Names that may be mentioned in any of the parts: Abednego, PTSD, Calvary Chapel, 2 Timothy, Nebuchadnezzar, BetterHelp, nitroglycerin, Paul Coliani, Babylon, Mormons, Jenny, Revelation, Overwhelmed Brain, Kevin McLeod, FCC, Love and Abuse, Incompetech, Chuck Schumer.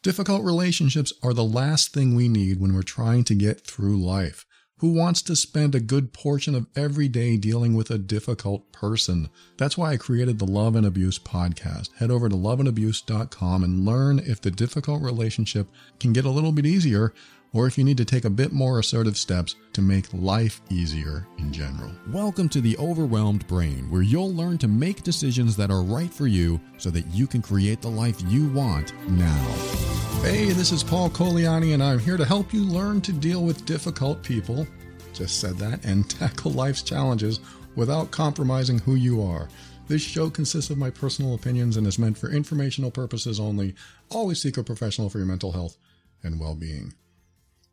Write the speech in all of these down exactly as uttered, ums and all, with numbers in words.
Difficult relationships are the last thing we need when we're trying to get through life. Who wants to spend a good portion of every day dealing with a difficult person? That's why I created the Love and Abuse podcast. Head over to love and abuse dot com and learn if the difficult relationship can get a little bit easier, or if you need to take a bit more assertive steps to make life easier in general. Welcome to the Overwhelmed Brain, where you'll learn to make decisions that are right for you so that you can create the life you want now. Hey, this is Paul Coliani, and I'm here to help you learn to deal with difficult people, just said that, and tackle life's challenges without compromising who you are. This show consists of my personal opinions and is meant for informational purposes only. Always seek a professional for your mental health and well-being.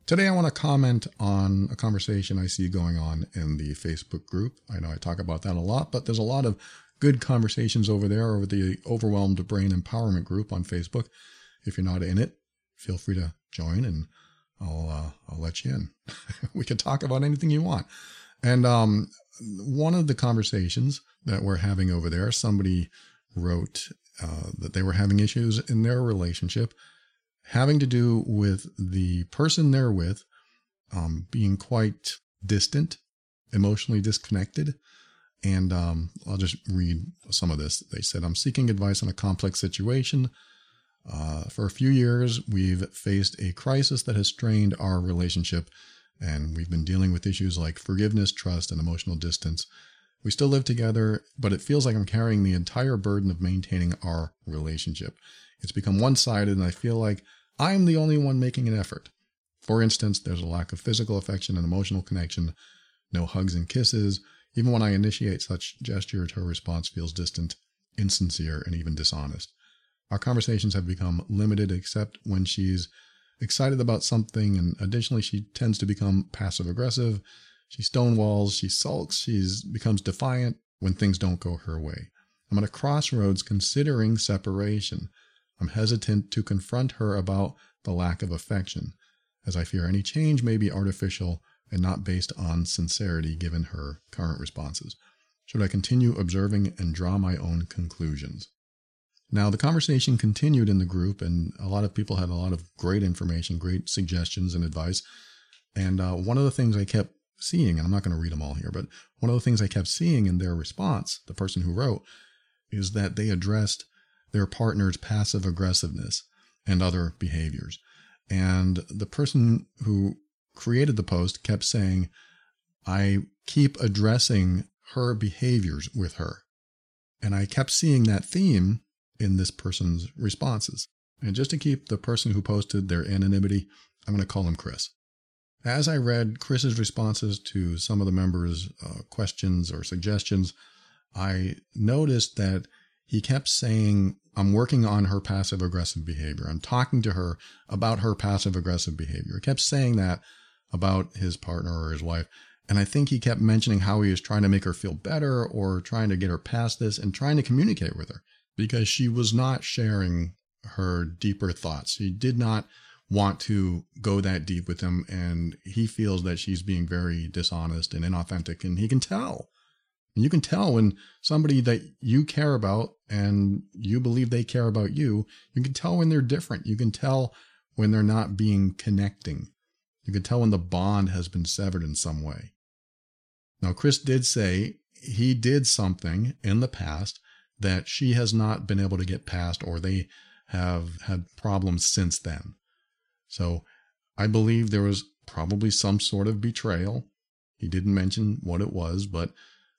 Today I want to comment on a conversation I see going on in the Facebook group. I know I talk about that a lot, but there's a lot of good conversations over there, over the Overwhelmed Brain Empowerment group on Facebook. If you're not in it, feel free to join and I'll uh, I'll let you in. We can talk about anything you want. And um, one of the conversations that we're having over there, somebody wrote uh, that they were having issues in their relationship having to do with the person they're with um, being quite distant, emotionally disconnected. And um, I'll just read some of this. They said, I'm seeking advice on a complex situation. Uh, for a few years, we've faced a crisis that has strained our relationship, and we've been dealing with issues like forgiveness, trust, and emotional distance. We still live together, but it feels like I'm carrying the entire burden of maintaining our relationship. It's become one-sided, and I feel like I'm the only one making an effort. For instance, there's a lack of physical affection and emotional connection, no hugs and kisses. Even when I initiate such gestures, her response feels distant, insincere, and even dishonest. Our conversations have become limited except when she's excited about something, and additionally, she tends to become passive-aggressive. She stonewalls, she sulks, she becomes defiant when things don't go her way. I'm at a crossroads considering separation. I'm hesitant to confront her about the lack of affection, as I fear any change may be artificial and not based on sincerity given her current responses. Should I continue observing and draw my own conclusions? Now, the conversation continued in the group, and a lot of people had a lot of great information, great suggestions and advice. And uh, one of the things I kept seeing, and I'm not going to read them all here, but one of the things I kept seeing in their response, the person who wrote, is that they addressed their partner's passive aggressiveness and other behaviors. And the person who created the post kept saying, I keep addressing her behaviors with her. And I kept seeing that theme in this person's responses. And just to keep the person who posted their anonymity, I'm going to call him Chris. As I read Chris's responses to some of the members' uh, questions or suggestions, I noticed that he kept saying, I'm working on her passive-aggressive behavior. I'm talking to her about her passive-aggressive behavior. He kept saying that about his partner or his wife. And I think he kept mentioning how he was trying to make her feel better or trying to get her past this and trying to communicate with her because she was not sharing her deeper thoughts. She did not want to go that deep with him. And he feels that she's being very dishonest and inauthentic. And he can tell. You can tell when somebody that you care about and you believe they care about you, you can tell when they're different. You can tell when they're not being connecting. You can tell when the bond has been severed in some way. Now, Chris did say he did something in the past that she has not been able to get past, or they have had problems since then. So I believe there was probably some sort of betrayal. He didn't mention what it was, but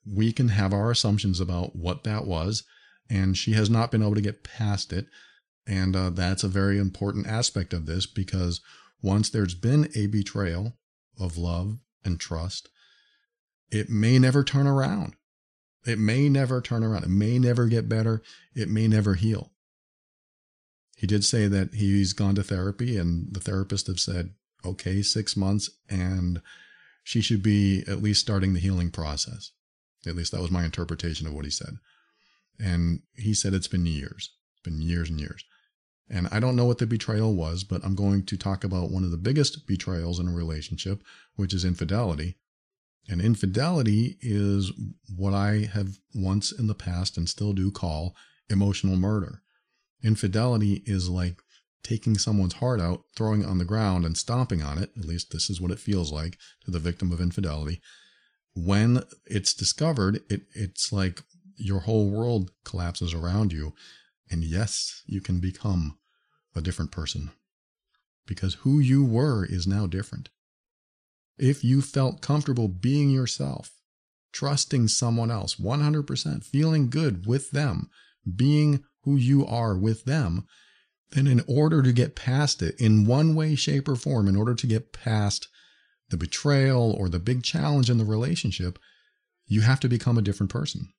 we can have our assumptions about what that was, and she has not been able to get past it. And uh, that's a very important aspect of this, because once there's been a betrayal of love and trust, it may never turn around. It may never turn around. It may never get better. It may never heal. He did say that he's gone to therapy, and the therapist have said, okay, six months, and she should be at least starting the healing process. At least that was my interpretation of what he said. And he said it's been years. It's been years and years. And I don't know what the betrayal was, but I'm going to talk about one of the biggest betrayals in a relationship, which is infidelity. And infidelity is what I have once in the past and still do call emotional murder. Infidelity is like taking someone's heart out, throwing it on the ground and stomping on it. At least this is what it feels like to the victim of infidelity. When it's discovered, it, it's like your whole world collapses around you. And yes, you can become a different person, because who you were is now different. If you felt comfortable being yourself, trusting someone else one hundred percent, feeling good with them, being who you are with them, then in order to get past it in one way, shape, or form, in order to get past the betrayal or the big challenge in the relationship, you have to become a different person.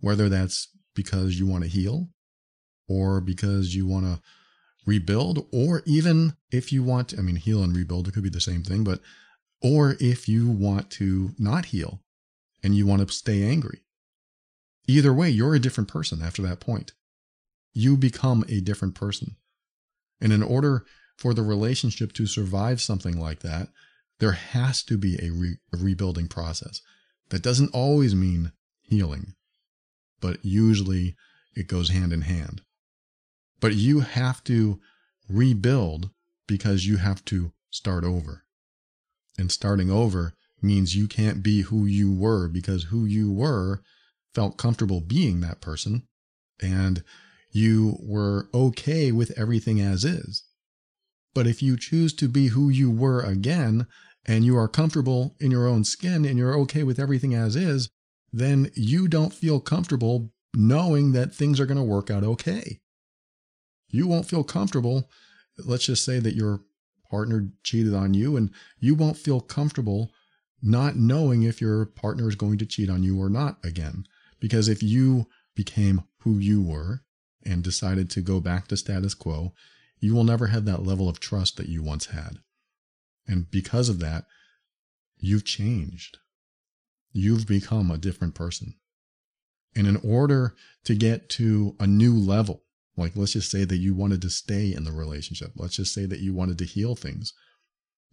Whether that's because you want to heal, or because you want to rebuild, or even if you want to, I mean, heal and rebuild, it could be the same thing, but or if you want to not heal and you want to stay angry. Either way, you're a different person after that point. You become a different person. And in order for the relationship to survive something like that, there has to be a, re- a rebuilding process. That doesn't always mean healing, but usually it goes hand in hand. But you have to rebuild, because you have to start over. And starting over means you can't be who you were, because who you were felt comfortable being that person, and you were okay with everything as is. But if you choose to be who you were again, and you are comfortable in your own skin, and you're okay with everything as is, then you don't feel comfortable knowing that things are going to work out okay. You won't feel comfortable. Let's just say that your partner cheated on you, and you won't feel comfortable not knowing if your partner is going to cheat on you or not again. Because if you became who you were and decided to go back to status quo, you will never have that level of trust that you once had. And because of that, you've changed. You've become a different person. And in order to get to a new level, like, let's just say that you wanted to stay in the relationship. Let's just say that you wanted to heal things.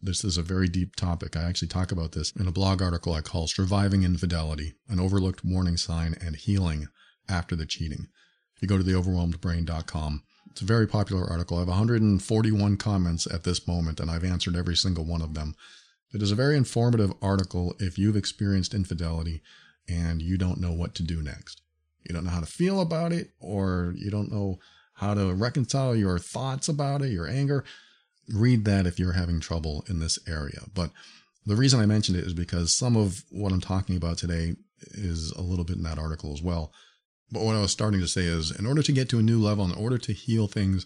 This is a very deep topic. I actually talk about this in a blog article I call Surviving Infidelity, an Overlooked Warning Sign and Healing After the Cheating. If you go to the overwhelmed brain dot com, it's a very popular article. I have one hundred forty-one comments at this moment, and I've answered every single one of them. It is a very informative article if you've experienced infidelity and you don't know what to do next. You don't know how to feel about it, or you don't know how to reconcile your thoughts about it, your anger. Read that if you're having trouble in this area. But the reason I mentioned it is because some of what I'm talking about today is a little bit in that article as well. But what I was starting to say is, in order to get to a new level, in order to heal things,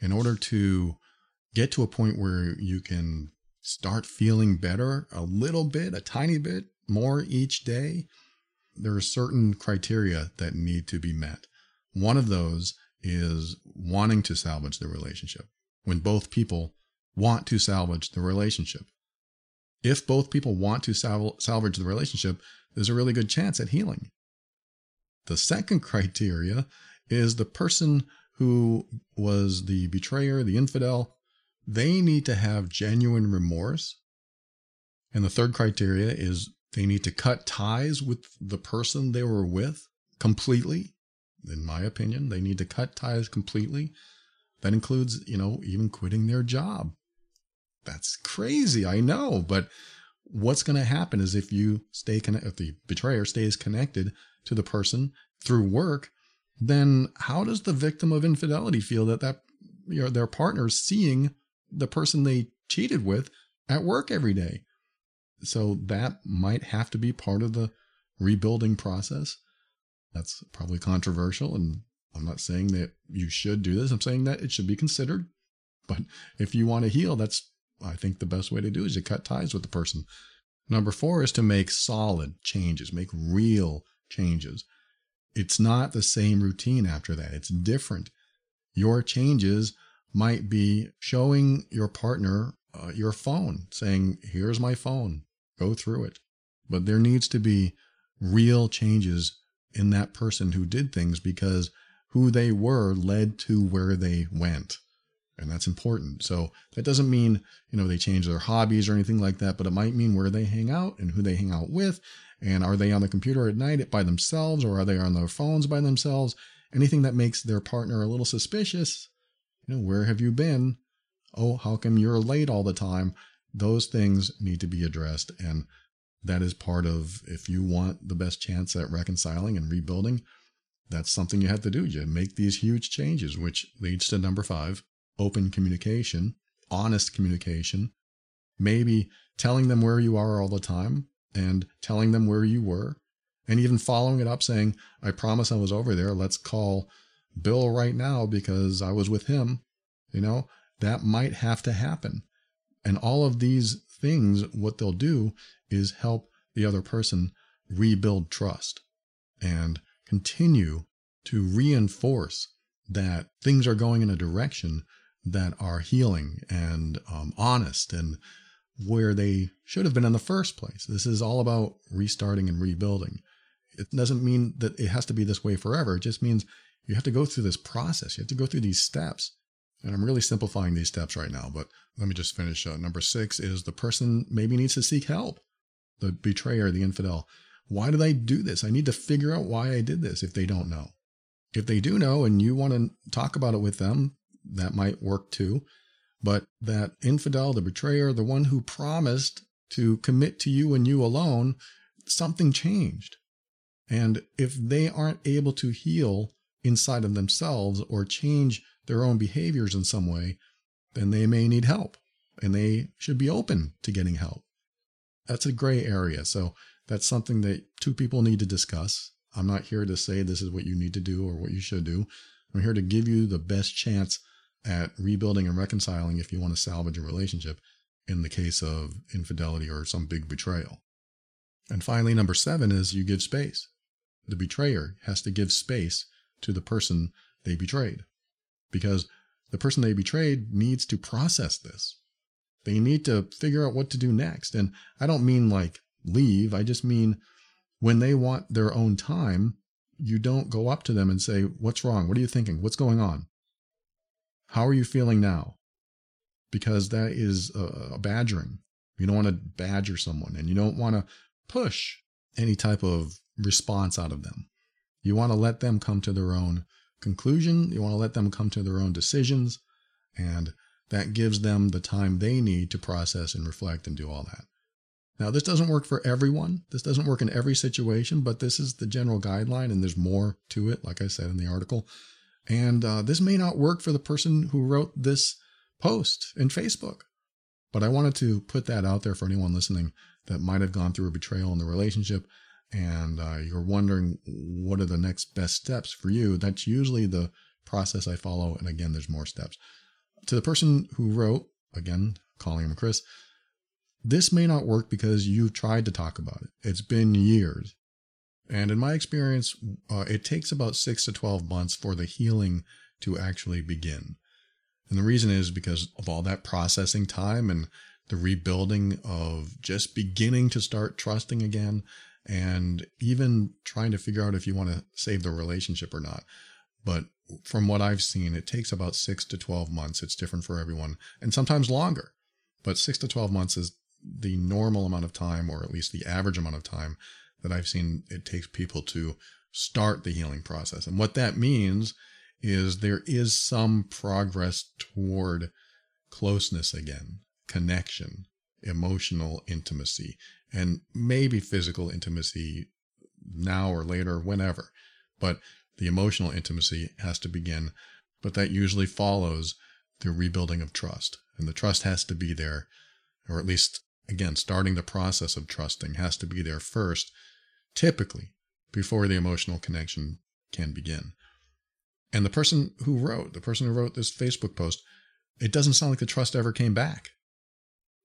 in order to get to a point where you can start feeling better a little bit, a tiny bit more each day, there are certain criteria that need to be met. One of those is wanting to salvage the relationship. When both people want to salvage the relationship. If both people want to sal- salvage the relationship, there's a really good chance at healing. The second criteria is the person who was the betrayer, the infidel, they need to have genuine remorse. And the third criteria is they need to cut ties with the person they were with completely. In my opinion, they need to cut ties completely. That includes, you know, even quitting their job. That's crazy, I know. But what's going to happen is if you stay connected, if the betrayer stays connected to the person through work, then how does the victim of infidelity feel that that you know, their partner's seeing the person they cheated with at work every day? So that might have to be part of the rebuilding process. That's probably controversial, and I'm not saying that you should do this. I'm saying that it should be considered. But if you want to heal, that's, I think, the best way to do is to cut ties with the person. Number four is to make solid changes, make real changes. It's not the same routine after that. It's different. Your changes might be showing your partner uh, your phone, saying, here's my phone, go through it. But there needs to be real changes in that person who did things, because who they were led to where they went. And that's important. So that doesn't mean, you know, they change their hobbies or anything like that, but it might mean where they hang out and who they hang out with. And are they on the computer at night by themselves, or are they on their phones by themselves? Anything that makes their partner a little suspicious. You know, where have you been? Oh, how come you're late all the time? Those things need to be addressed. And that is part of, if you want the best chance at reconciling and rebuilding, that's something you have to do. You make these huge changes, which leads to number five. Open communication, honest communication, maybe telling them where you are all the time and telling them where you were, and even following it up saying, I promise I was over there. Let's call Bill right now because I was with him. You know, that might have to happen. And all of these things, what they'll do is help the other person rebuild trust and continue to reinforce that things are going in a direction that are healing and um, honest and where they should have been in the first place. This is all about restarting and rebuilding. It doesn't mean that it has to be this way forever. It just means you have to go through this process. You have to go through these steps. And I'm really simplifying these steps right now, but let me just finish. Uh, number six is the person maybe needs to seek help. The betrayer, the infidel. Why did I do this? I need to figure out why I did this if they don't know. If they do know and you want to talk about it with them, that might work too. But that infidel, the betrayer, the one who promised to commit to you and you alone, something changed. And if they aren't able to heal inside of themselves or change their own behaviors in some way, then they may need help, and they should be open to getting help. That's a gray area. So that's something that two people need to discuss. I'm not here to say this is what you need to do or what you should do. I'm here to give you the best chance at rebuilding and reconciling if you want to salvage a relationship in the case of infidelity or some big betrayal. And finally, number seven is you give space. The betrayer has to give space to the person they betrayed, because the person they betrayed needs to process this. They need to figure out what to do next. And I don't mean like leave. I just mean when they want their own time, you don't go up to them and say, what's wrong? What are you thinking? What's going on? How are you feeling now? Because that is a badgering. You don't want to badger someone, and you don't want to push any type of response out of them. You want to let them come to their own conclusion. You want to let them come to their own decisions. And that gives them the time they need to process and reflect and do all that. Now, this doesn't work for everyone. This doesn't work in every situation, but this is the general guideline, and there's more to it, like I said in the article. And uh, this may not work for the person who wrote this post in Facebook, but I wanted to put that out there for anyone listening that might have gone through a betrayal in the relationship, and uh, you're wondering what are the next best steps for you. That's usually the process I follow, and again, there's more steps. To the person who wrote, again, calling him Chris, this may not work because you've tried to talk about it. It's been years. And in my experience, uh, it takes about six to twelve months for the healing to actually begin. And the reason is because of all that processing time and the rebuilding of just beginning to start trusting again, and even trying to figure out if you want to save the relationship or not. But from what I've seen, it takes about six to twelve months. It's different for everyone, and sometimes longer. But six to twelve months is the normal amount of time, or at least the average amount of time that I've seen it takes people to start the healing process. And what that means is there is some progress toward closeness again, connection, emotional intimacy, and maybe physical intimacy now or later, whenever. But The emotional intimacy has to begin, but that usually follows the rebuilding of trust. And the trust has to be there, or at least, again, starting the process of trusting has to be there first, typically, before the emotional connection can begin. And the person who wrote, the person who wrote this Facebook post, it doesn't sound like the trust ever came back.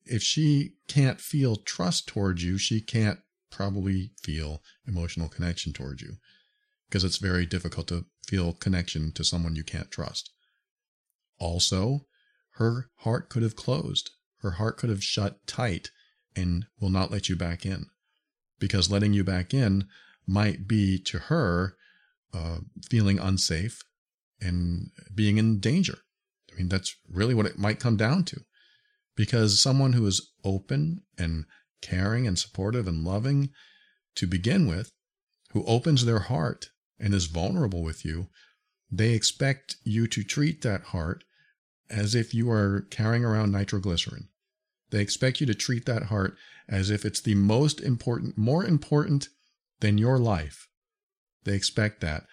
If she can't feel trust towards you, she can't probably feel emotional connection towards you, because it's very difficult to feel connection to someone you can't trust. Also, her heart could have closed. Her heart could have shut tight and will not let you back in, because letting you back in might be to her uh, feeling unsafe and being in danger. I mean, that's really what it might come down to, because someone who is open and caring and supportive and loving to begin with, who opens their heart and is vulnerable with you, they expect you to treat that heart as if you are carrying around nitroglycerin. They expect you to treat that heart as if it's the most important, more important than your life. They expect that.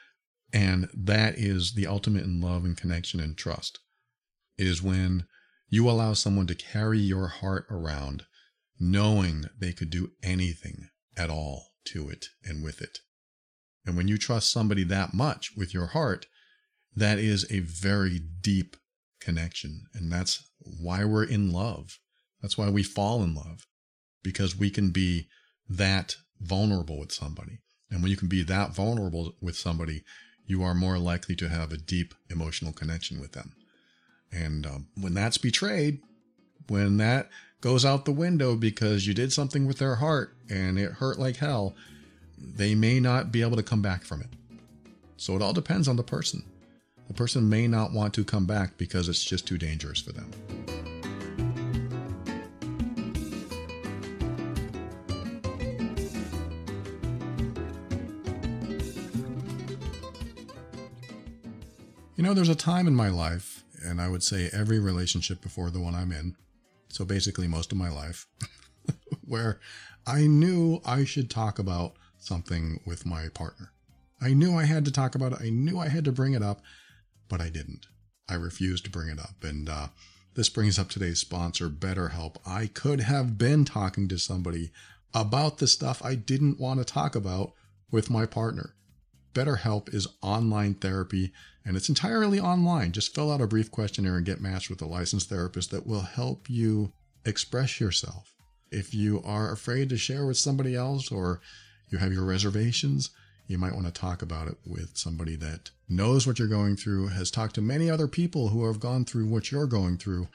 And that is the ultimate in love and connection and trust, is when you allow someone to carry your heart around, knowing they could do anything at all to it and with it. And when you trust somebody that much with your heart, that is a very deep connection. And that's why we're in love. That's why we fall in love, because we can be that vulnerable with somebody. And when you can be that vulnerable with somebody, you are more likely to have a deep emotional connection with them. And um, when that's betrayed, when that goes out the window because you did something with their heart and it hurt like hell, they may not be able to come back from it. So it all depends on the person. The person may not want to come back because it's just too dangerous for them. You know, there's a time in my life, and I would say every relationship before the one I'm in, so basically most of my life, where I knew I should talk about something with my partner. I knew I had to talk about it. I knew I had to bring it up, but I didn't. I refused to bring it up. And uh, this brings up today's sponsor, BetterHelp. I could have been talking to somebody about the stuff I didn't want to talk about with my partner. BetterHelp is online therapy, and it's entirely online. Just fill out a brief questionnaire and get matched with a licensed therapist that will help you express yourself. If you are afraid to share with somebody else, or you have your reservations, you might want to talk about it with somebody that knows what you're going through, has talked to many other people who have gone through what you're going through,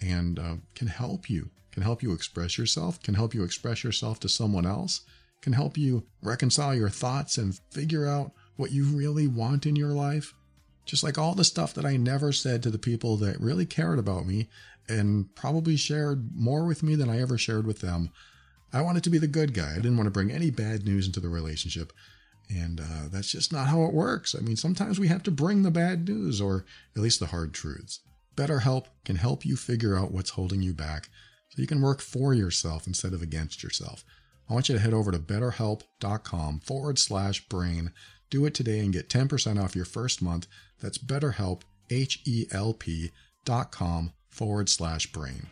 and uh, can help you, can help you express yourself, can help you express yourself to someone else, can help you reconcile your thoughts and figure out what you really want in your life. Just like all the stuff that I never said to the people that really cared about me and probably shared more with me than I ever shared with them. I wanted to be the good guy. I didn't want to bring any bad news into the relationship. And uh, that's just not how it works. I mean, sometimes we have to bring the bad news, or at least the hard truths. BetterHelp can help you figure out what's holding you back so you can work for yourself instead of against yourself. I want you to head over to betterhelp.com forward slash brain. Do it today and get ten percent off your first month. That's BetterHelp, H E L P dot com forward slash brain.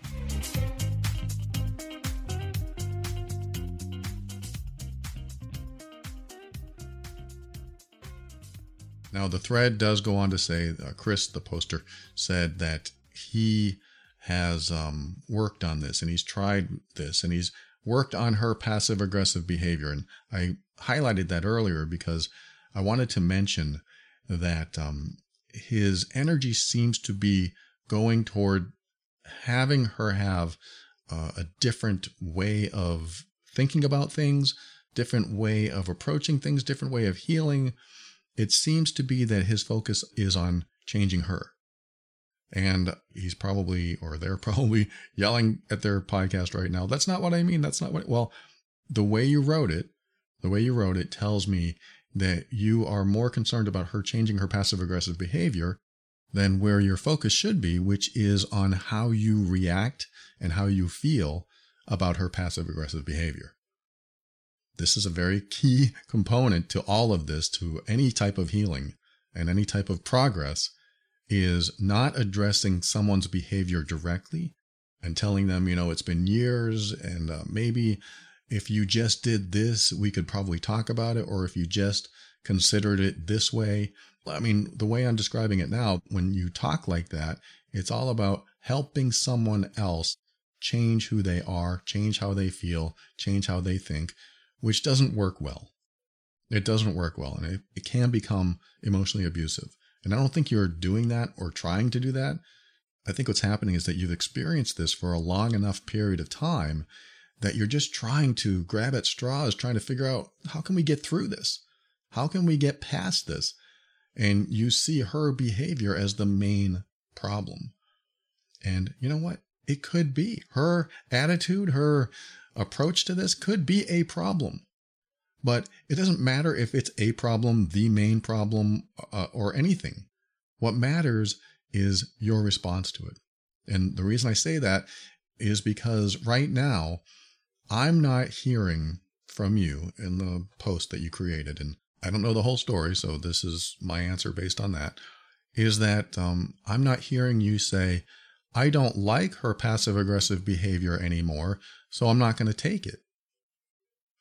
Now, the thread does go on to say, uh, Chris, the poster, said that he has um, worked on this, and he's tried this, and he's worked on her passive-aggressive behavior. And I highlighted that earlier because I wanted to mention that um, his energy seems to be going toward having her have uh, a different way of thinking about things, different way of approaching things, different way of healing. It seems to be that his focus is on changing her. And he's probably, or they're probably yelling at their podcast right now, that's not what I mean. That's not what, well, the way you wrote it, the way you wrote it tells me that you are more concerned about her changing her passive-aggressive behavior than where your focus should be, which is on how you react and how you feel about her passive-aggressive behavior. This is a very key component to all of this, to any type of healing and any type of progress, is not addressing someone's behavior directly and telling them, you know, it's been years and uh, maybe if you just did this, we could probably talk about it, or if you just considered it this way. I mean, the way I'm describing it now, when you talk like that, it's all about helping someone else change who they are, change how they feel, change how they think, which doesn't work well. It doesn't work well, and it, it can become emotionally abusive. And I don't think you're doing that or trying to do that. I think what's happening is that you've experienced this for a long enough period of time that you're just trying to grab at straws, trying to figure out, how can we get through this? How can we get past this? And you see her behavior as the main problem. And you know what? It could be. Her attitude, her approach to this could be a problem. But it doesn't matter if it's a problem, the main problem, uh, or anything. What matters is your response to it. And the reason I say that is because right now, I'm not hearing from you in the post that you created, and I don't know the whole story, so this is my answer based on that, is that um, I'm not hearing you say, I don't like her passive-aggressive behavior anymore, so I'm not going to take it.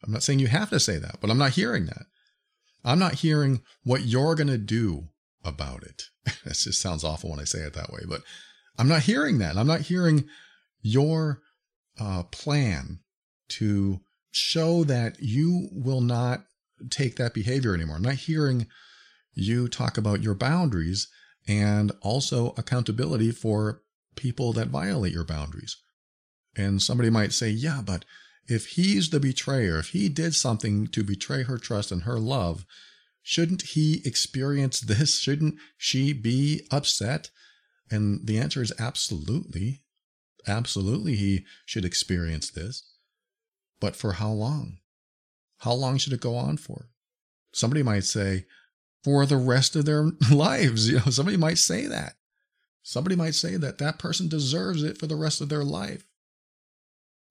I'm not saying you have to say that, but I'm not hearing that. I'm not hearing what you're going to do about it. It just sounds awful when I say it that way, but I'm not hearing that. I'm not hearing your uh, plan to show that you will not take that behavior anymore. I'm not hearing you talk about your boundaries and also accountability for people that violate your boundaries. And somebody might say, yeah, but if he's the betrayer, if he did something to betray her trust and her love, shouldn't he experience this? Shouldn't she be upset? And the answer is absolutely. Absolutely, he should experience this. But for how long? How long should it go on for? Somebody might say, for the rest of their lives. You know, somebody might say that. Somebody might say that that person deserves it for the rest of their life.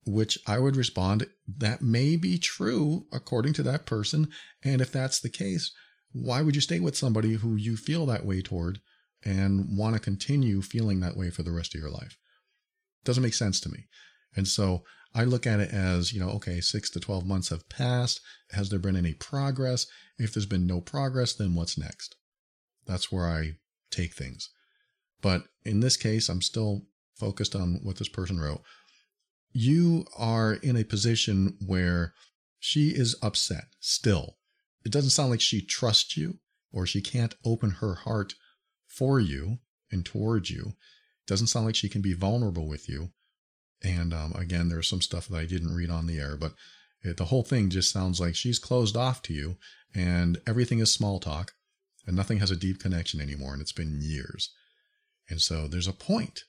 Which I would respond, that may be true according to that person. And if that's the case, why would you stay with somebody who you feel that way toward and want to continue feeling that way for the rest of your life? Doesn't make sense to me. And so I look at it as, you know, okay, six to twelve months have passed. Has there been any progress? If there's been no progress, then what's next? That's where I take things. But in this case, I'm still focused on what this person wrote. You are in a position where she is upset still. It doesn't sound like she trusts you or she can't open her heart for you and towards you. It doesn't sound like she can be vulnerable with you. And um, again, there's some stuff that I didn't read on the air, but it, the whole thing just sounds like she's closed off to you and everything is small talk and nothing has a deep connection anymore. And it's been years. And so there's a point.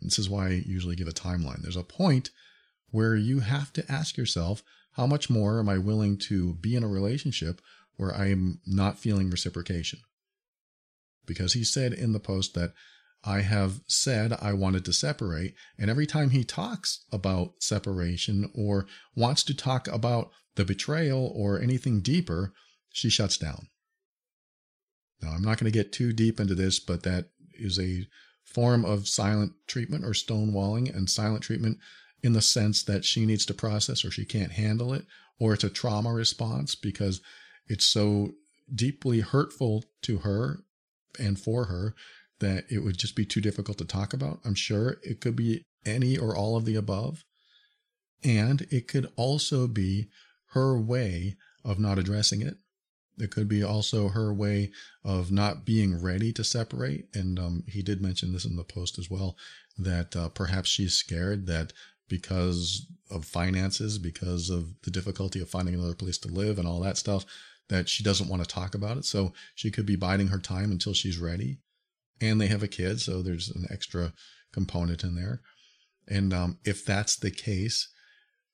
This is why I usually give a timeline. There's a point where you have to ask yourself, how much more am I willing to be in a relationship where I am not feeling reciprocation? Because he said in the post that I have said I wanted to separate, and every time he talks about separation or wants to talk about the betrayal or anything deeper, she shuts down. Now, I'm not going to get too deep into this, but that is a form of silent treatment or stonewalling, and silent treatment in the sense that she needs to process or she can't handle it, or it's a trauma response because it's so deeply hurtful to her and for her that it would just be too difficult to talk about. I'm sure it could be any or all of the above. And it could also be her way of not addressing it. It could be also her way of not being ready to separate. And um, he did mention this in the post as well, that uh, perhaps she's scared that because of finances, because of the difficulty of finding another place to live and all that stuff, that she doesn't want to talk about it. So she could be biding her time until she's ready. And they have a kid, so there's an extra component in there. And um, if that's the case,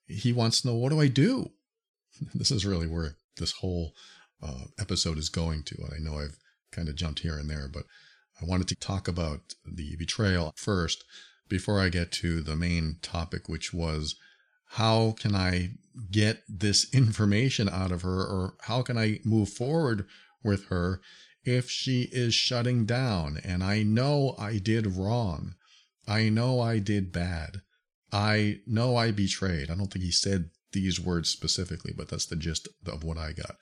he wants to know, what do I do? This is really where this whole Uh, episode is going to. And I know I've kind of jumped here and there, but I wanted to talk about the betrayal first before I get to the main topic, which was how can I get this information out of her, or how can I move forward with her if she is shutting down and I know I did wrong? I know I did bad. I know I betrayed. I don't think he said these words specifically, but that's the gist of what I got.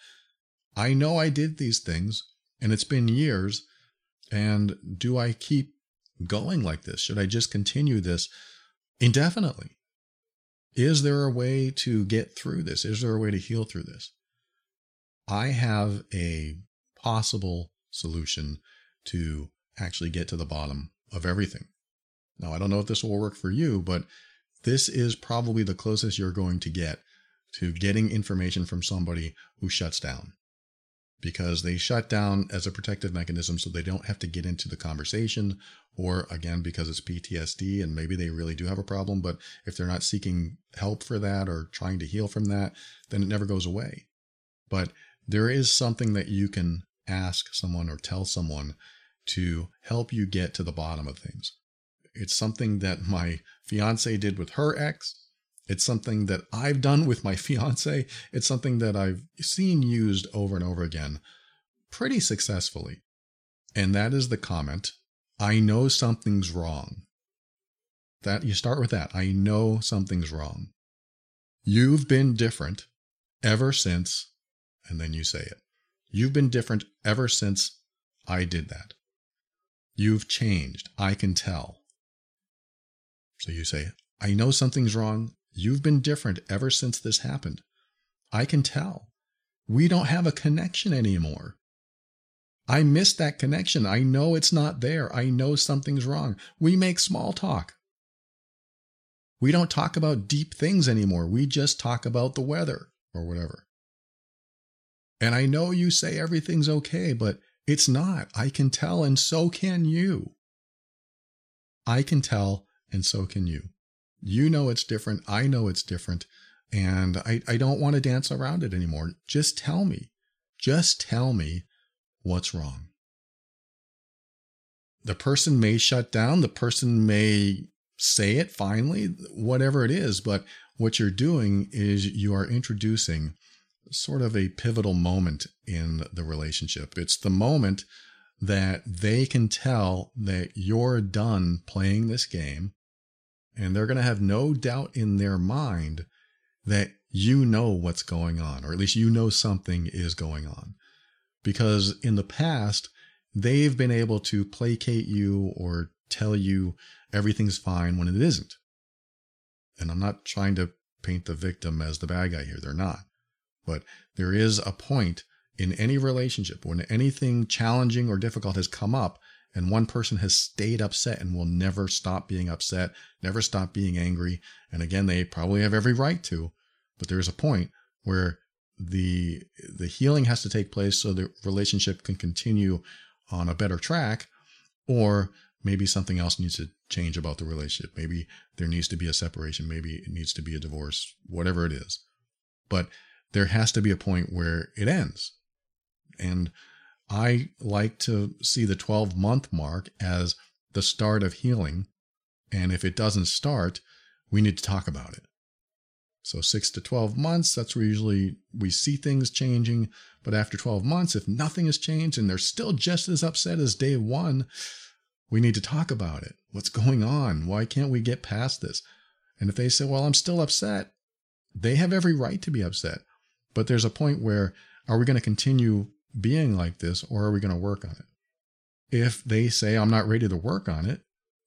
I know I did these things, and it's been years, and do I keep going like this? Should I just continue this indefinitely? Is there a way to get through this? Is there a way to heal through this? I have a possible solution to actually get to the bottom of everything. Now, I don't know if this will work for you, but this is probably the closest you're going to get to getting information from somebody who shuts down, because they shut down as a protective mechanism so they don't have to get into the conversation, or again, because it's P T S D and maybe they really do have a problem, but if they're not seeking help for that or trying to heal from that, then it never goes away. But there is something that you can ask someone or tell someone to help you get to the bottom of things. It's something that my fiance did with her ex. It's something that I've done with my fiance. It's something that I've seen used over and over again pretty successfully. And that is the comment, I know something's wrong. That you start with that. I know something's wrong. You've been different ever since, and then you say it. You've been different ever since I did that. You've changed. I can tell. So you say, I know something's wrong. You've been different ever since this happened. I can tell. We don't have a connection anymore. I miss that connection. I know it's not there. I know something's wrong. We make small talk. We don't talk about deep things anymore. We just talk about the weather or whatever. And I know you say everything's okay, but it's not. I can tell, and so can you. I can tell. And so can you. You know it's different. I know it's different. And I, I don't want to dance around it anymore. Just tell me. Just tell me what's wrong. The person may shut down. The person may say it finally, whatever it is. But what you're doing is you are introducing sort of a pivotal moment in the relationship. It's the moment that they can tell that you're done playing this game, and they're going to have no doubt in their mind that you know what's going on, or at least you know something is going on. Because in the past, they've been able to placate you or tell you everything's fine when it isn't. And I'm not trying to paint the victim as the bad guy here. They're not. But there is a point in any relationship when anything challenging or difficult has come up and one person has stayed upset and will never stop being upset, never stop being angry. And again, they probably have every right to, but there is a point where the the healing has to take place so the relationship can continue on a better track, or maybe something else needs to change about the relationship. Maybe there needs to be a separation. Maybe it needs to be a divorce, whatever it is. But there has to be a point where it ends. And I like to see the twelve-month mark as the start of healing. And if it doesn't start, we need to talk about it. So six to twelve months, that's where usually we see things changing. But after twelve months, if nothing has changed and they're still just as upset as day one, we need to talk about it. What's going on? Why can't we get past this? And if they say, well, I'm still upset, they have every right to be upset. But there's a point where, are we going to continue being like this, or are we going to work on it? If they say, I'm not ready to work on it,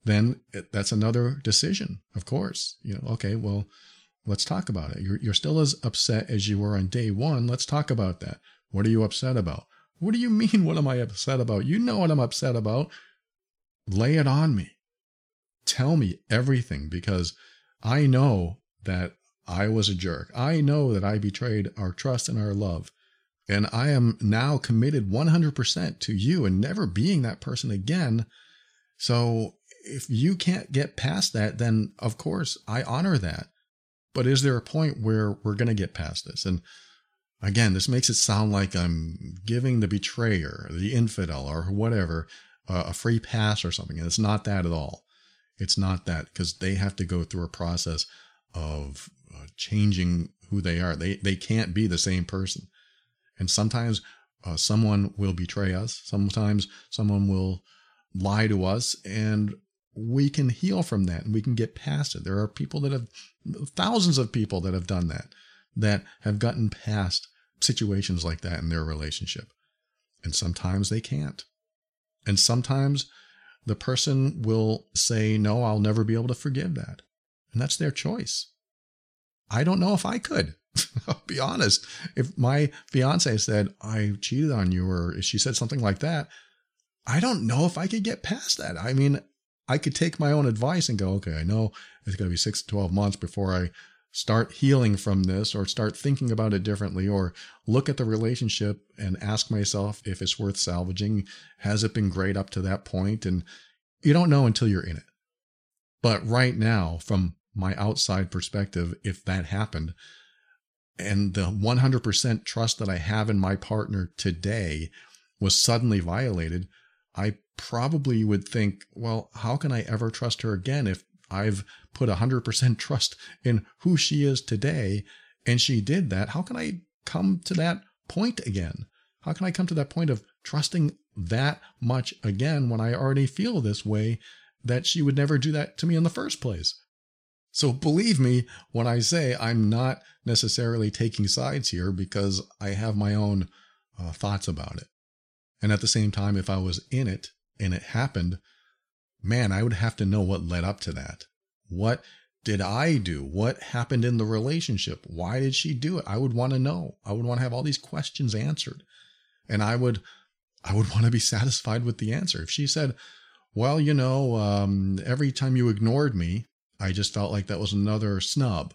then it, that's another decision, of course. You know, okay, well, let's talk about it. You're, you're still as upset as you were on day one. Let's talk about that. What are you upset about? What do you mean, what am I upset about? You know what I'm upset about. Lay it on me. Tell me everything, because I know that I was a jerk. I know that I betrayed our trust and our love. And I am now committed one hundred percent to you and never being that person again. So if you can't get past that, then of course I honor that. But is there a point where we're going to get past this? And again, this makes it sound like I'm giving the betrayer, the infidel or whatever, uh, a free pass or something. And it's not that at all. It's not that, because they have to go through a process of uh, changing who they are. They they can't be the same person. And sometimes uh, someone will betray us. Sometimes someone will lie to us, and we can heal from that and we can get past it. There are people that have, thousands of people that have done that, that have gotten past situations like that in their relationship. And sometimes they can't. And sometimes the person will say, no, I'll never be able to forgive that. And that's their choice. I don't know if I could. I'll be honest. If my fiance said, I cheated on you, or if she said something like that, I don't know if I could get past that. I mean, I could take my own advice and go, okay, I know it's going to be six to twelve months before I start healing from this, or start thinking about it differently, or look at the relationship and ask myself if it's worth salvaging. Has it been great up to that point? And you don't know until you're in it. But right now, from my outside perspective, if that happened, and the one hundred percent trust that I have in my partner today was suddenly violated, I probably would think, well, how can I ever trust her again if I've put one hundred percent trust in who she is today and she did that? How can I come to that point again? How can I come to that point of trusting that much again when I already feel this way, that she would never do that to me in the first place? So believe me when I say I'm not necessarily taking sides here, because I have my own uh, thoughts about it. And at the same time, if I was in it and it happened, man, I would have to know what led up to that. What did I do? What happened in the relationship? Why did she do it? I would want to know. I would want to have all these questions answered. And I would I would want to be satisfied with the answer. If she said, well, you know, um, every time you ignored me, I just felt like that was another snub.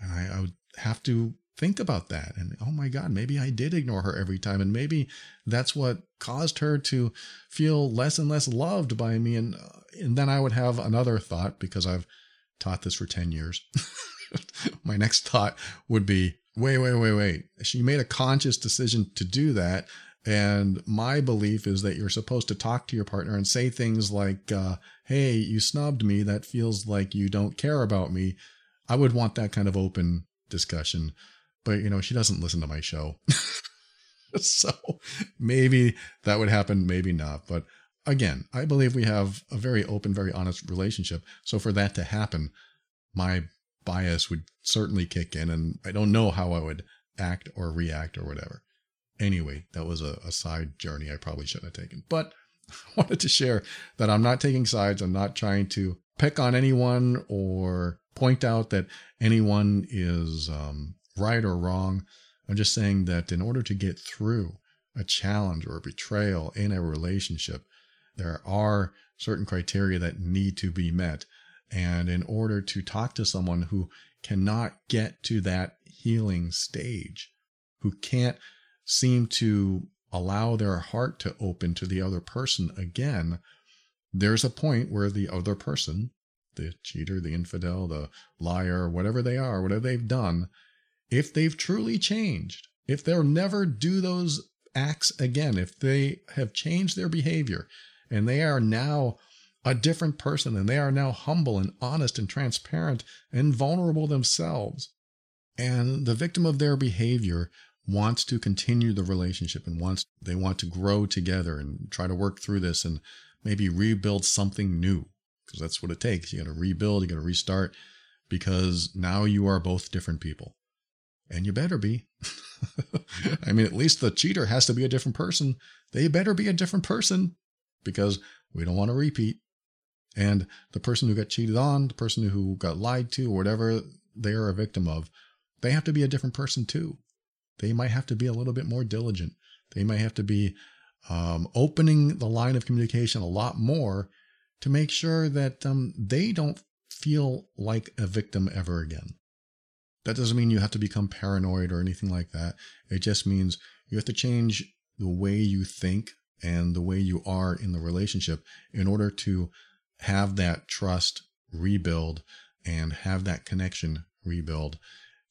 And I, I would have to think about that. And oh my God, maybe I did ignore her every time. And maybe that's what caused her to feel less and less loved by me. And, uh, and then I would have another thought, because I've taught this for ten years. My next thought would be, wait, wait, wait, wait. She made a conscious decision to do that. And my belief is that you're supposed to talk to your partner and say things like, uh, hey, you snubbed me. That feels like you don't care about me. I would want that kind of open discussion. But, you know, she doesn't listen to my show. So maybe that would happen, maybe not. But again, I believe we have a very open, very honest relationship. So for that to happen, my bias would certainly kick in, and I don't know how I would act or react or whatever. Anyway, that was a, a side journey I probably shouldn't have taken. But I wanted to share that I'm not taking sides. I'm not trying to pick on anyone or point out that anyone is um, right or wrong. I'm just saying that in order to get through a challenge or a betrayal in a relationship, there are certain criteria that need to be met. And in order to talk to someone who cannot get to that healing stage, who can't seem to allow their heart to open to the other person again, there's a point where the other person, the cheater, the infidel, the liar, whatever they are, whatever they've done, if they've truly changed, if they'll never do those acts again, if they have changed their behavior and they are now a different person and they are now humble and honest and transparent and vulnerable themselves, and the victim of their behavior wants to continue the relationship and wants they want to grow together and try to work through this and maybe rebuild something new, because that's what it takes. You got to rebuild, you got to restart, because now you are both different people, and you better be. I mean, at least the cheater has to be a different person. They better be a different person, because we don't want to repeat. And the person who got cheated on, the person who got lied to, whatever they are a victim of, they have to be a different person too. They might have to be a little bit more diligent. They might have to be um, opening the line of communication a lot more to make sure that um, they don't feel like a victim ever again. That doesn't mean you have to become paranoid or anything like that. It just means you have to change the way you think and the way you are in the relationship in order to have that trust rebuild and have that connection rebuild,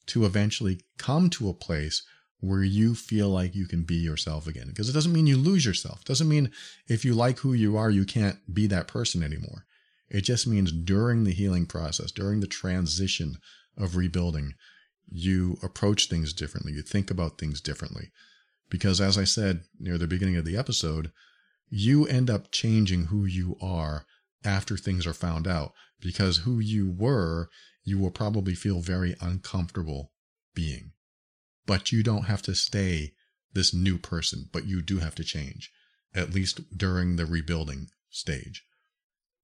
to eventually come to a place where you feel like you can be yourself again. Because it doesn't mean you lose yourself. It doesn't mean if you like who you are, you can't be that person anymore. It just means during the healing process, during the transition of rebuilding, you approach things differently. You think about things differently. Because as I said near the beginning of the episode, you end up changing who you are after things are found out. Because who you were, you will probably feel very uncomfortable being. But you don't have to stay this new person, but you do have to change, at least during the rebuilding stage.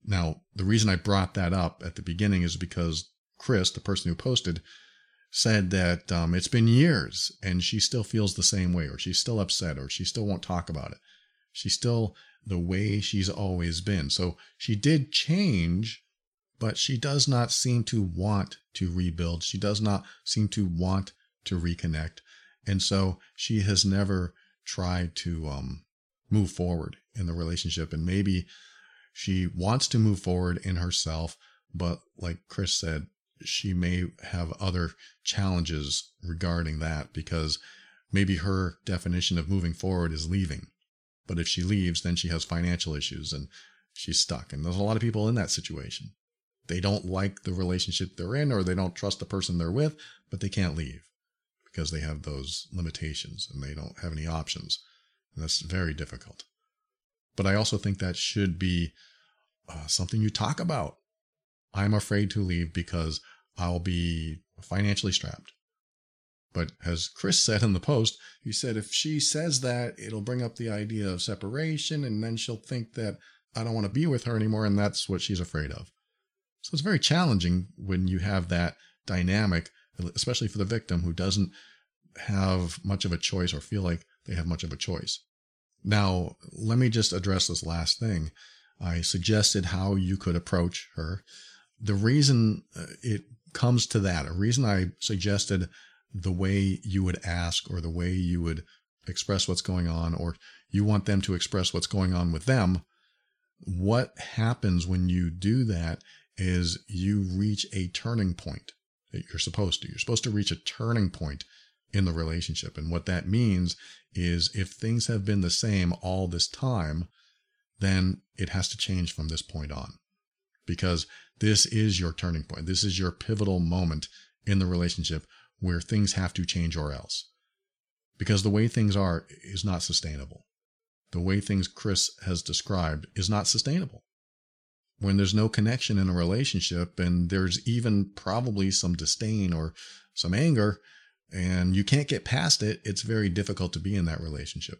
Now, the reason I brought that up at the beginning is because Chris, the person who posted, said that um, it's been years and she still feels the same way, or she's still upset, or she still won't talk about it. She's still the way she's always been. So she did change, but she does not seem to want to rebuild. She does not seem to want to reconnect. And so she has never tried to um, move forward in the relationship. And maybe she wants to move forward in herself, but like Chris said, she may have other challenges regarding that, because maybe her definition of moving forward is leaving. But if she leaves, then she has financial issues and she's stuck. And there's a lot of people in that situation. They don't like the relationship they're in, or they don't trust the person they're with, but they can't leave because they have those limitations and they don't have any options. And that's very difficult. But I also think that should be uh, something you talk about. I'm afraid to leave because I'll be financially strapped. But as Chris said in the post, he said if she says that, it'll bring up the idea of separation, and then she'll think that I don't want to be with her anymore, and that's what she's afraid of. So it's very challenging when you have that dynamic, especially for the victim who doesn't have much of a choice or feel like they have much of a choice. Now, let me just address this last thing. I suggested how you could approach her. The reason it comes to that, a reason I suggested the way you would ask or the way you would express what's going on, or you want them to express what's going on with them, what happens when you do that is you reach a turning point that you're supposed to. You're supposed to reach a turning point in the relationship. And what that means is if things have been the same all this time, then it has to change from this point on, because this is your turning point. This is your pivotal moment in the relationship where things have to change or else, because the way things are is not sustainable. The way things Chris has described is not sustainable. When there's no connection in a relationship and there's even probably some disdain or some anger and you can't get past it, it's very difficult to be in that relationship.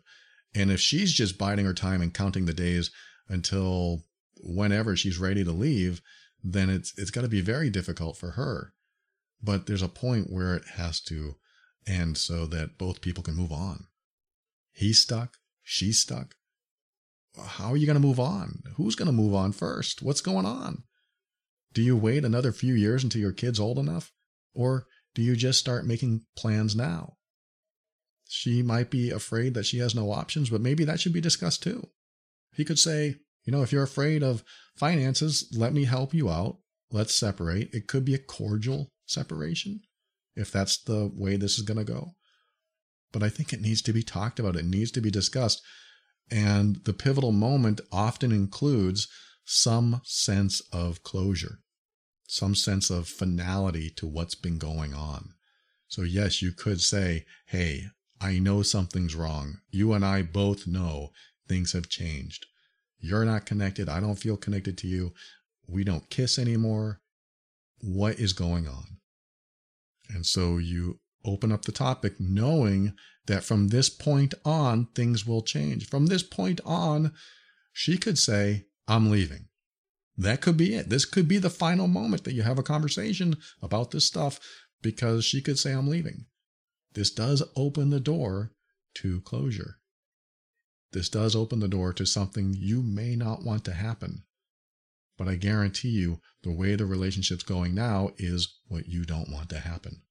And if she's just biding her time and counting the days until whenever she's ready to leave, then it's it's got to be very difficult for her. But there's a point where it has to end so that both people can move on. He's stuck. She's stuck. How are you going to move on? Who's going to move on first? What's going on? Do you wait another few years until your kid's old enough? Or do you just start making plans now? She might be afraid that she has no options, but maybe that should be discussed too. He could say, you know, if you're afraid of finances, let me help you out. Let's separate. It could be a cordial separation if that's the way this is going to go. But I think it needs to be talked about. It needs to be discussed. And the pivotal moment often includes some sense of closure, some sense of finality to what's been going on. So yes, you could say, hey, I know something's wrong. You and I both know things have changed. You're not connected. I don't feel connected to you. We don't kiss anymore. What is going on? And so you open up the topic knowing that from this point on, things will change. From this point on, she could say, I'm leaving. That could be it. This could be the final moment that you have a conversation about this stuff, because she could say, I'm leaving. This does open the door to closure. This does open the door to something you may not want to happen. But I guarantee you, the way the relationship's going now is what you don't want to happen.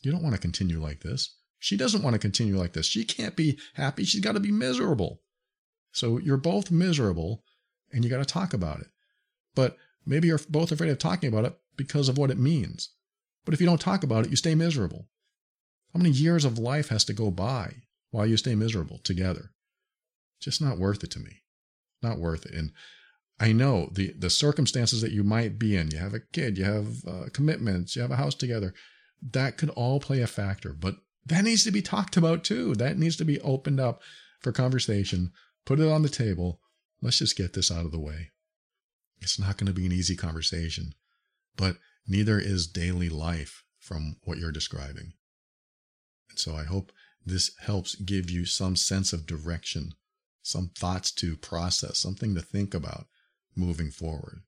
You don't want to continue like this. She doesn't want to continue like this. She can't be happy. She's got to be miserable. So you're both miserable, and you got to talk about it. But maybe you're both afraid of talking about it because of what it means. But if you don't talk about it, you stay miserable. How many years of life has to go by while you stay miserable together? Just not worth it to me. Not worth it. And I know the, the circumstances that you might be in. You have a kid, you have uh, commitments, you have a house together. That could all play a factor, but that needs to be talked about too. That needs to be opened up for conversation. Put it on the table. Let's just get this out of the way. It's not going to be an easy conversation, but neither is daily life from what you're describing. And so I hope this helps give you some sense of direction, some thoughts to process, something to think about moving forward.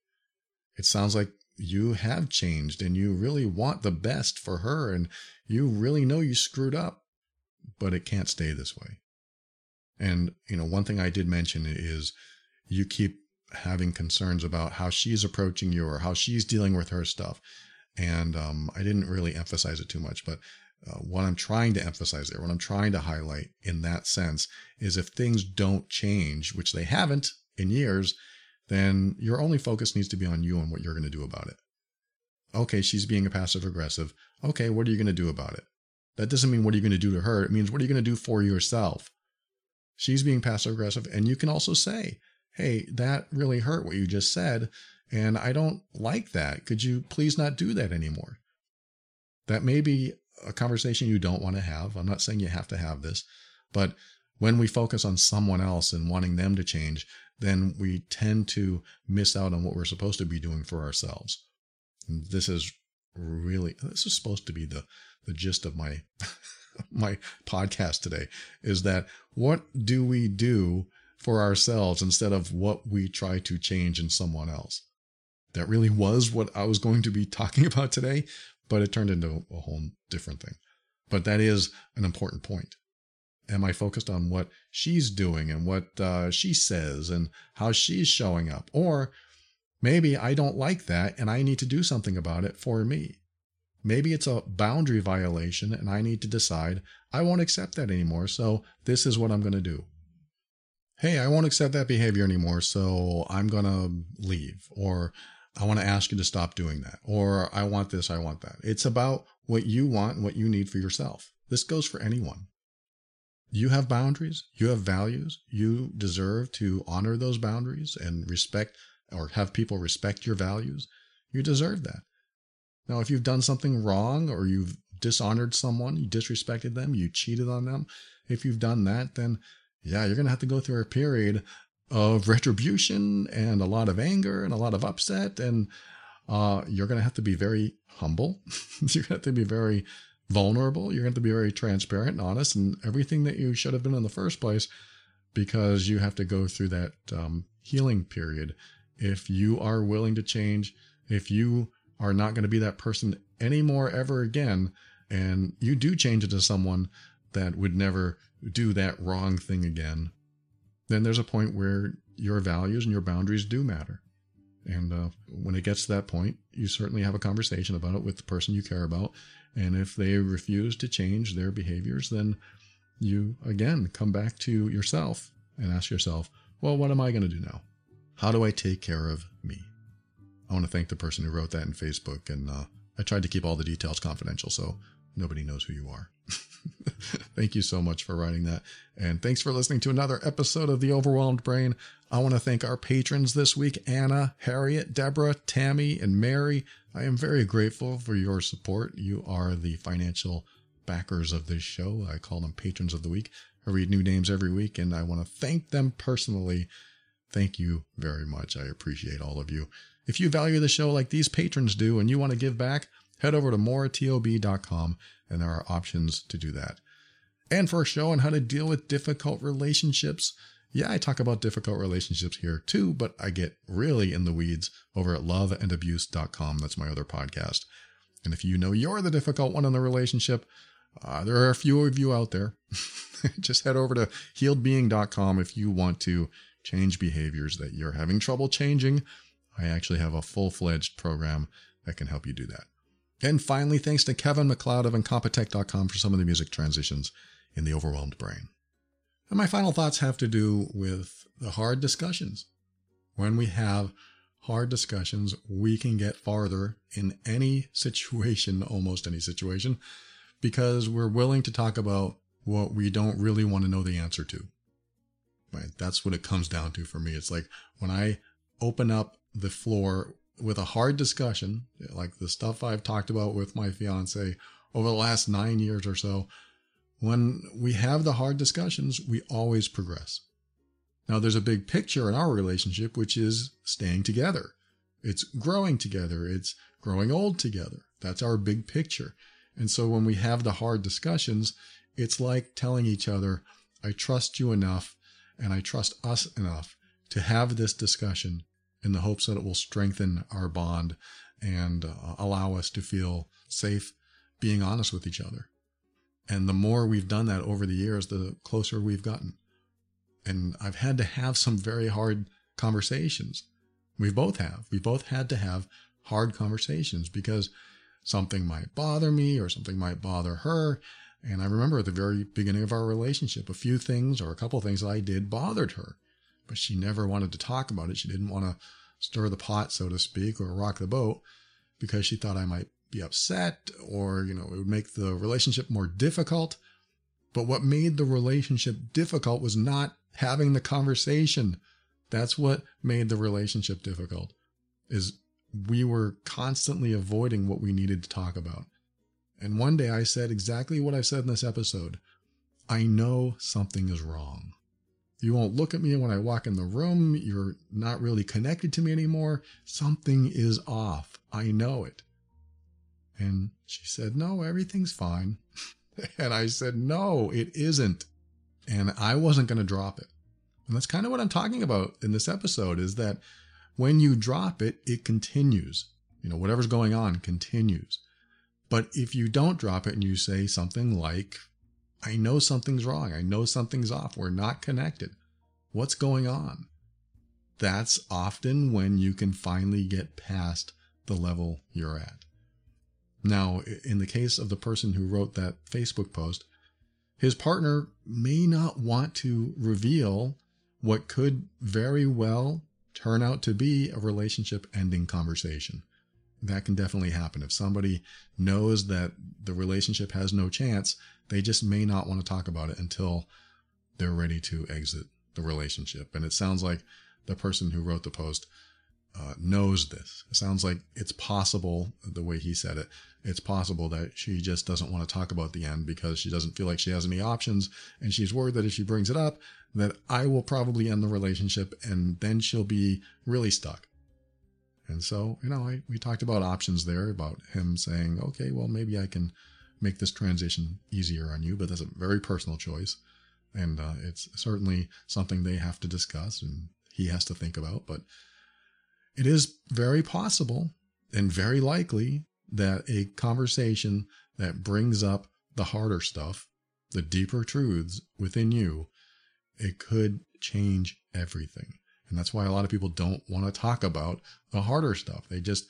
It sounds like you have changed and you really want the best for her and you really know you screwed up, but it can't stay this way. And, you know, one thing I did mention is you keep having concerns about how she's approaching you or how she's dealing with her stuff. And um, I didn't really emphasize it too much, but uh, what I'm trying to emphasize there, what I'm trying to highlight in that sense is if things don't change, which they haven't in years, then your only focus needs to be on you and what you're going to do about it. Okay, she's being a passive aggressive. Okay, what are you going to do about it? That doesn't mean what are you going to do to her. It means what are you going to do for yourself? She's being passive aggressive. And you can also say, hey, that really hurt what you just said. And I don't like that. Could you please not do that anymore? That may be a conversation you don't want to have. I'm not saying you have to have this, but when we focus on someone else and wanting them to change, then we tend to miss out on what we're supposed to be doing for ourselves. And this is really, this is supposed to be the, the gist of my, my podcast today, is that what do we do for ourselves instead of what we try to change in someone else? That really was what I was going to be talking about today, but it turned into a whole different thing. But that is an important point. Am I focused on what she's doing and what uh, she says and how she's showing up? Or maybe I don't like that and I need to do something about it for me. Maybe it's a boundary violation and I need to decide I won't accept that anymore, so this is what I'm going to do. Hey, I won't accept that behavior anymore, so I'm going to leave. Or I want to ask you to stop doing that. Or I want this, I want that. It's about what you want and what you need for yourself. This goes for anyone. You have boundaries. You have values. You deserve to honor those boundaries and respect or have people respect your values. You deserve that. Now, if you've done something wrong or you've dishonored someone, you disrespected them, you cheated on them, if you've done that, then yeah, you're going to have to go through a period of retribution and a lot of anger and a lot of upset. And uh, you're going to have to be very humble. You're going to have to be very vulnerable. You're going to have to be very transparent and honest and everything that you should have been in the first place, because you have to go through that um, healing period. If you are willing to change, if you are not going to be that person anymore ever again, and you do change into someone that would never do that wrong thing again, then there's a point where your values and your boundaries do matter. And uh, when it gets to that point, you certainly have a conversation about it with the person you care about. And if they refuse to change their behaviors, then you, again, come back to yourself and ask yourself, well, what am I going to do now? How do I take care of me? I want to thank the person who wrote that in Facebook. And uh, I tried to keep all the details confidential, so nobody knows who you are. Thank you so much for writing that. And thanks for listening to another episode of The Overwhelmed Brain. I want to thank our patrons this week, Anna, Harriet, Deborah, Tammy, and Mary. I am very grateful for your support. You are the financial backers of this show. I call them patrons of the week. I read new names every week, and I want to thank them personally. Thank you very much. I appreciate all of you. If you value the show like these patrons do and you want to give back, head over to more tob dot com, and there are options to do that. And for a show on how to deal with difficult relationships, yeah, I talk about difficult relationships here too, but I get really in the weeds over at love and abuse dot com. That's my other podcast. And if you know you're the difficult one in the relationship, uh, there are a few of you out there. Just head over to healed being dot com if you want to change behaviors that you're having trouble changing. I actually have a full-fledged program that can help you do that. And finally, thanks to Kevin McLeod of incompetech dot com for some of the music transitions in The Overwhelmed Brain. And my final thoughts have to do with the hard discussions. When we have hard discussions, we can get farther in any situation, almost any situation, because we're willing to talk about what we don't really want to know the answer to. Right? That's what it comes down to for me. It's like when I open up the floor with a hard discussion, like the stuff I've talked about with my fiance over the last nine years or so. When we have the hard discussions, we always progress. Now, there's a big picture in our relationship, which is staying together. It's growing together. It's growing old together. That's our big picture. And so when we have the hard discussions, it's like telling each other, I trust you enough and I trust us enough to have this discussion in the hopes that it will strengthen our bond and uh, allow us to feel safe being honest with each other. And the more we've done that over the years, the closer we've gotten. And I've had to have some very hard conversations. We both have. We both had to have hard conversations because something might bother me or something might bother her. And I remember at the very beginning of our relationship, a few things or a couple of things that I did bothered her, but she never wanted to talk about it. She didn't want to stir the pot, so to speak, or rock the boat because she thought I might be upset or, you know, it would make the relationship more difficult. But what made the relationship difficult was not having the conversation. That's what made the relationship difficult, is we were constantly avoiding what we needed to talk about. And one day I said exactly what I've said in this episode. I know something is wrong. You won't look at me when I walk in the room. You're not really connected to me anymore. Something is off. I know it. And she said, no, everything's fine. And I said, no, it isn't. And I wasn't going to drop it. And that's kind of what I'm talking about in this episode, is that when you drop it, it continues. You know, whatever's going on continues. But if you don't drop it and you say something like, I know something's wrong. I know something's off. We're not connected. What's going on? That's often when you can finally get past the level you're at. Now, in the case of the person who wrote that Facebook post, his partner may not want to reveal what could very well turn out to be a relationship-ending conversation. That can definitely happen. If somebody knows that the relationship has no chance, they just may not want to talk about it until they're ready to exit the relationship. And it sounds like the person who wrote the post uh, knows this. It sounds like it's possible, the way he said it, it's possible that she just doesn't want to talk about the end because she doesn't feel like she has any options. And she's worried that if she brings it up, that I will probably end the relationship and then she'll be really stuck. And so, you know, I, we talked about options there, about him saying, okay, well, maybe I can make this transition easier on you, but that's a very personal choice. And uh, it's certainly something they have to discuss and he has to think about. But it is very possible and very likely that a conversation that brings up the harder stuff, the deeper truths within you, it could change everything. And that's why a lot of people don't want to talk about the harder stuff. They just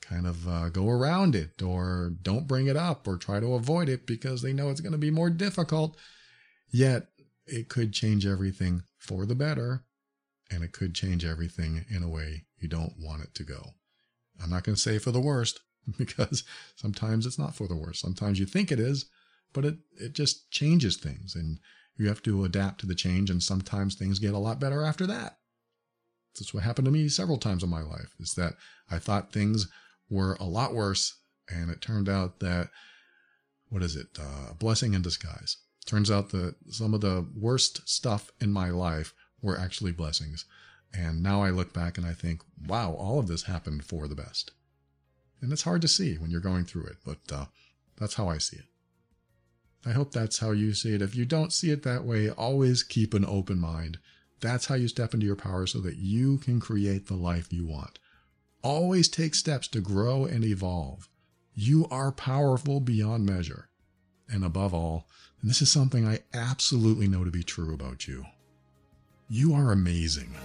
kind of uh, go around it or don't bring it up or try to avoid it because they know it's going to be more difficult. Yet it could change everything for the better, and it could change everything in a way you don't want it to go. I'm not going to say for the worst, because sometimes it's not for the worst. Sometimes you think it is, but it, it just changes things, and you have to adapt to the change, and sometimes things get a lot better after that. That's what happened to me several times in my life, is that I thought things were a lot worse, and it turned out that, what is it, uh, a blessing in disguise. Turns out that some of the worst stuff in my life were actually blessings. And now I look back and I think, wow, all of this happened for the best. And it's hard to see when you're going through it, but uh, that's how I see it. I hope that's how you see it. If you don't see it that way, always keep an open mind. That's how you step into your power so that you can create the life you want. Always take steps to grow and evolve. You are powerful beyond measure. And above all, and this is something I absolutely know to be true about you, you are amazing.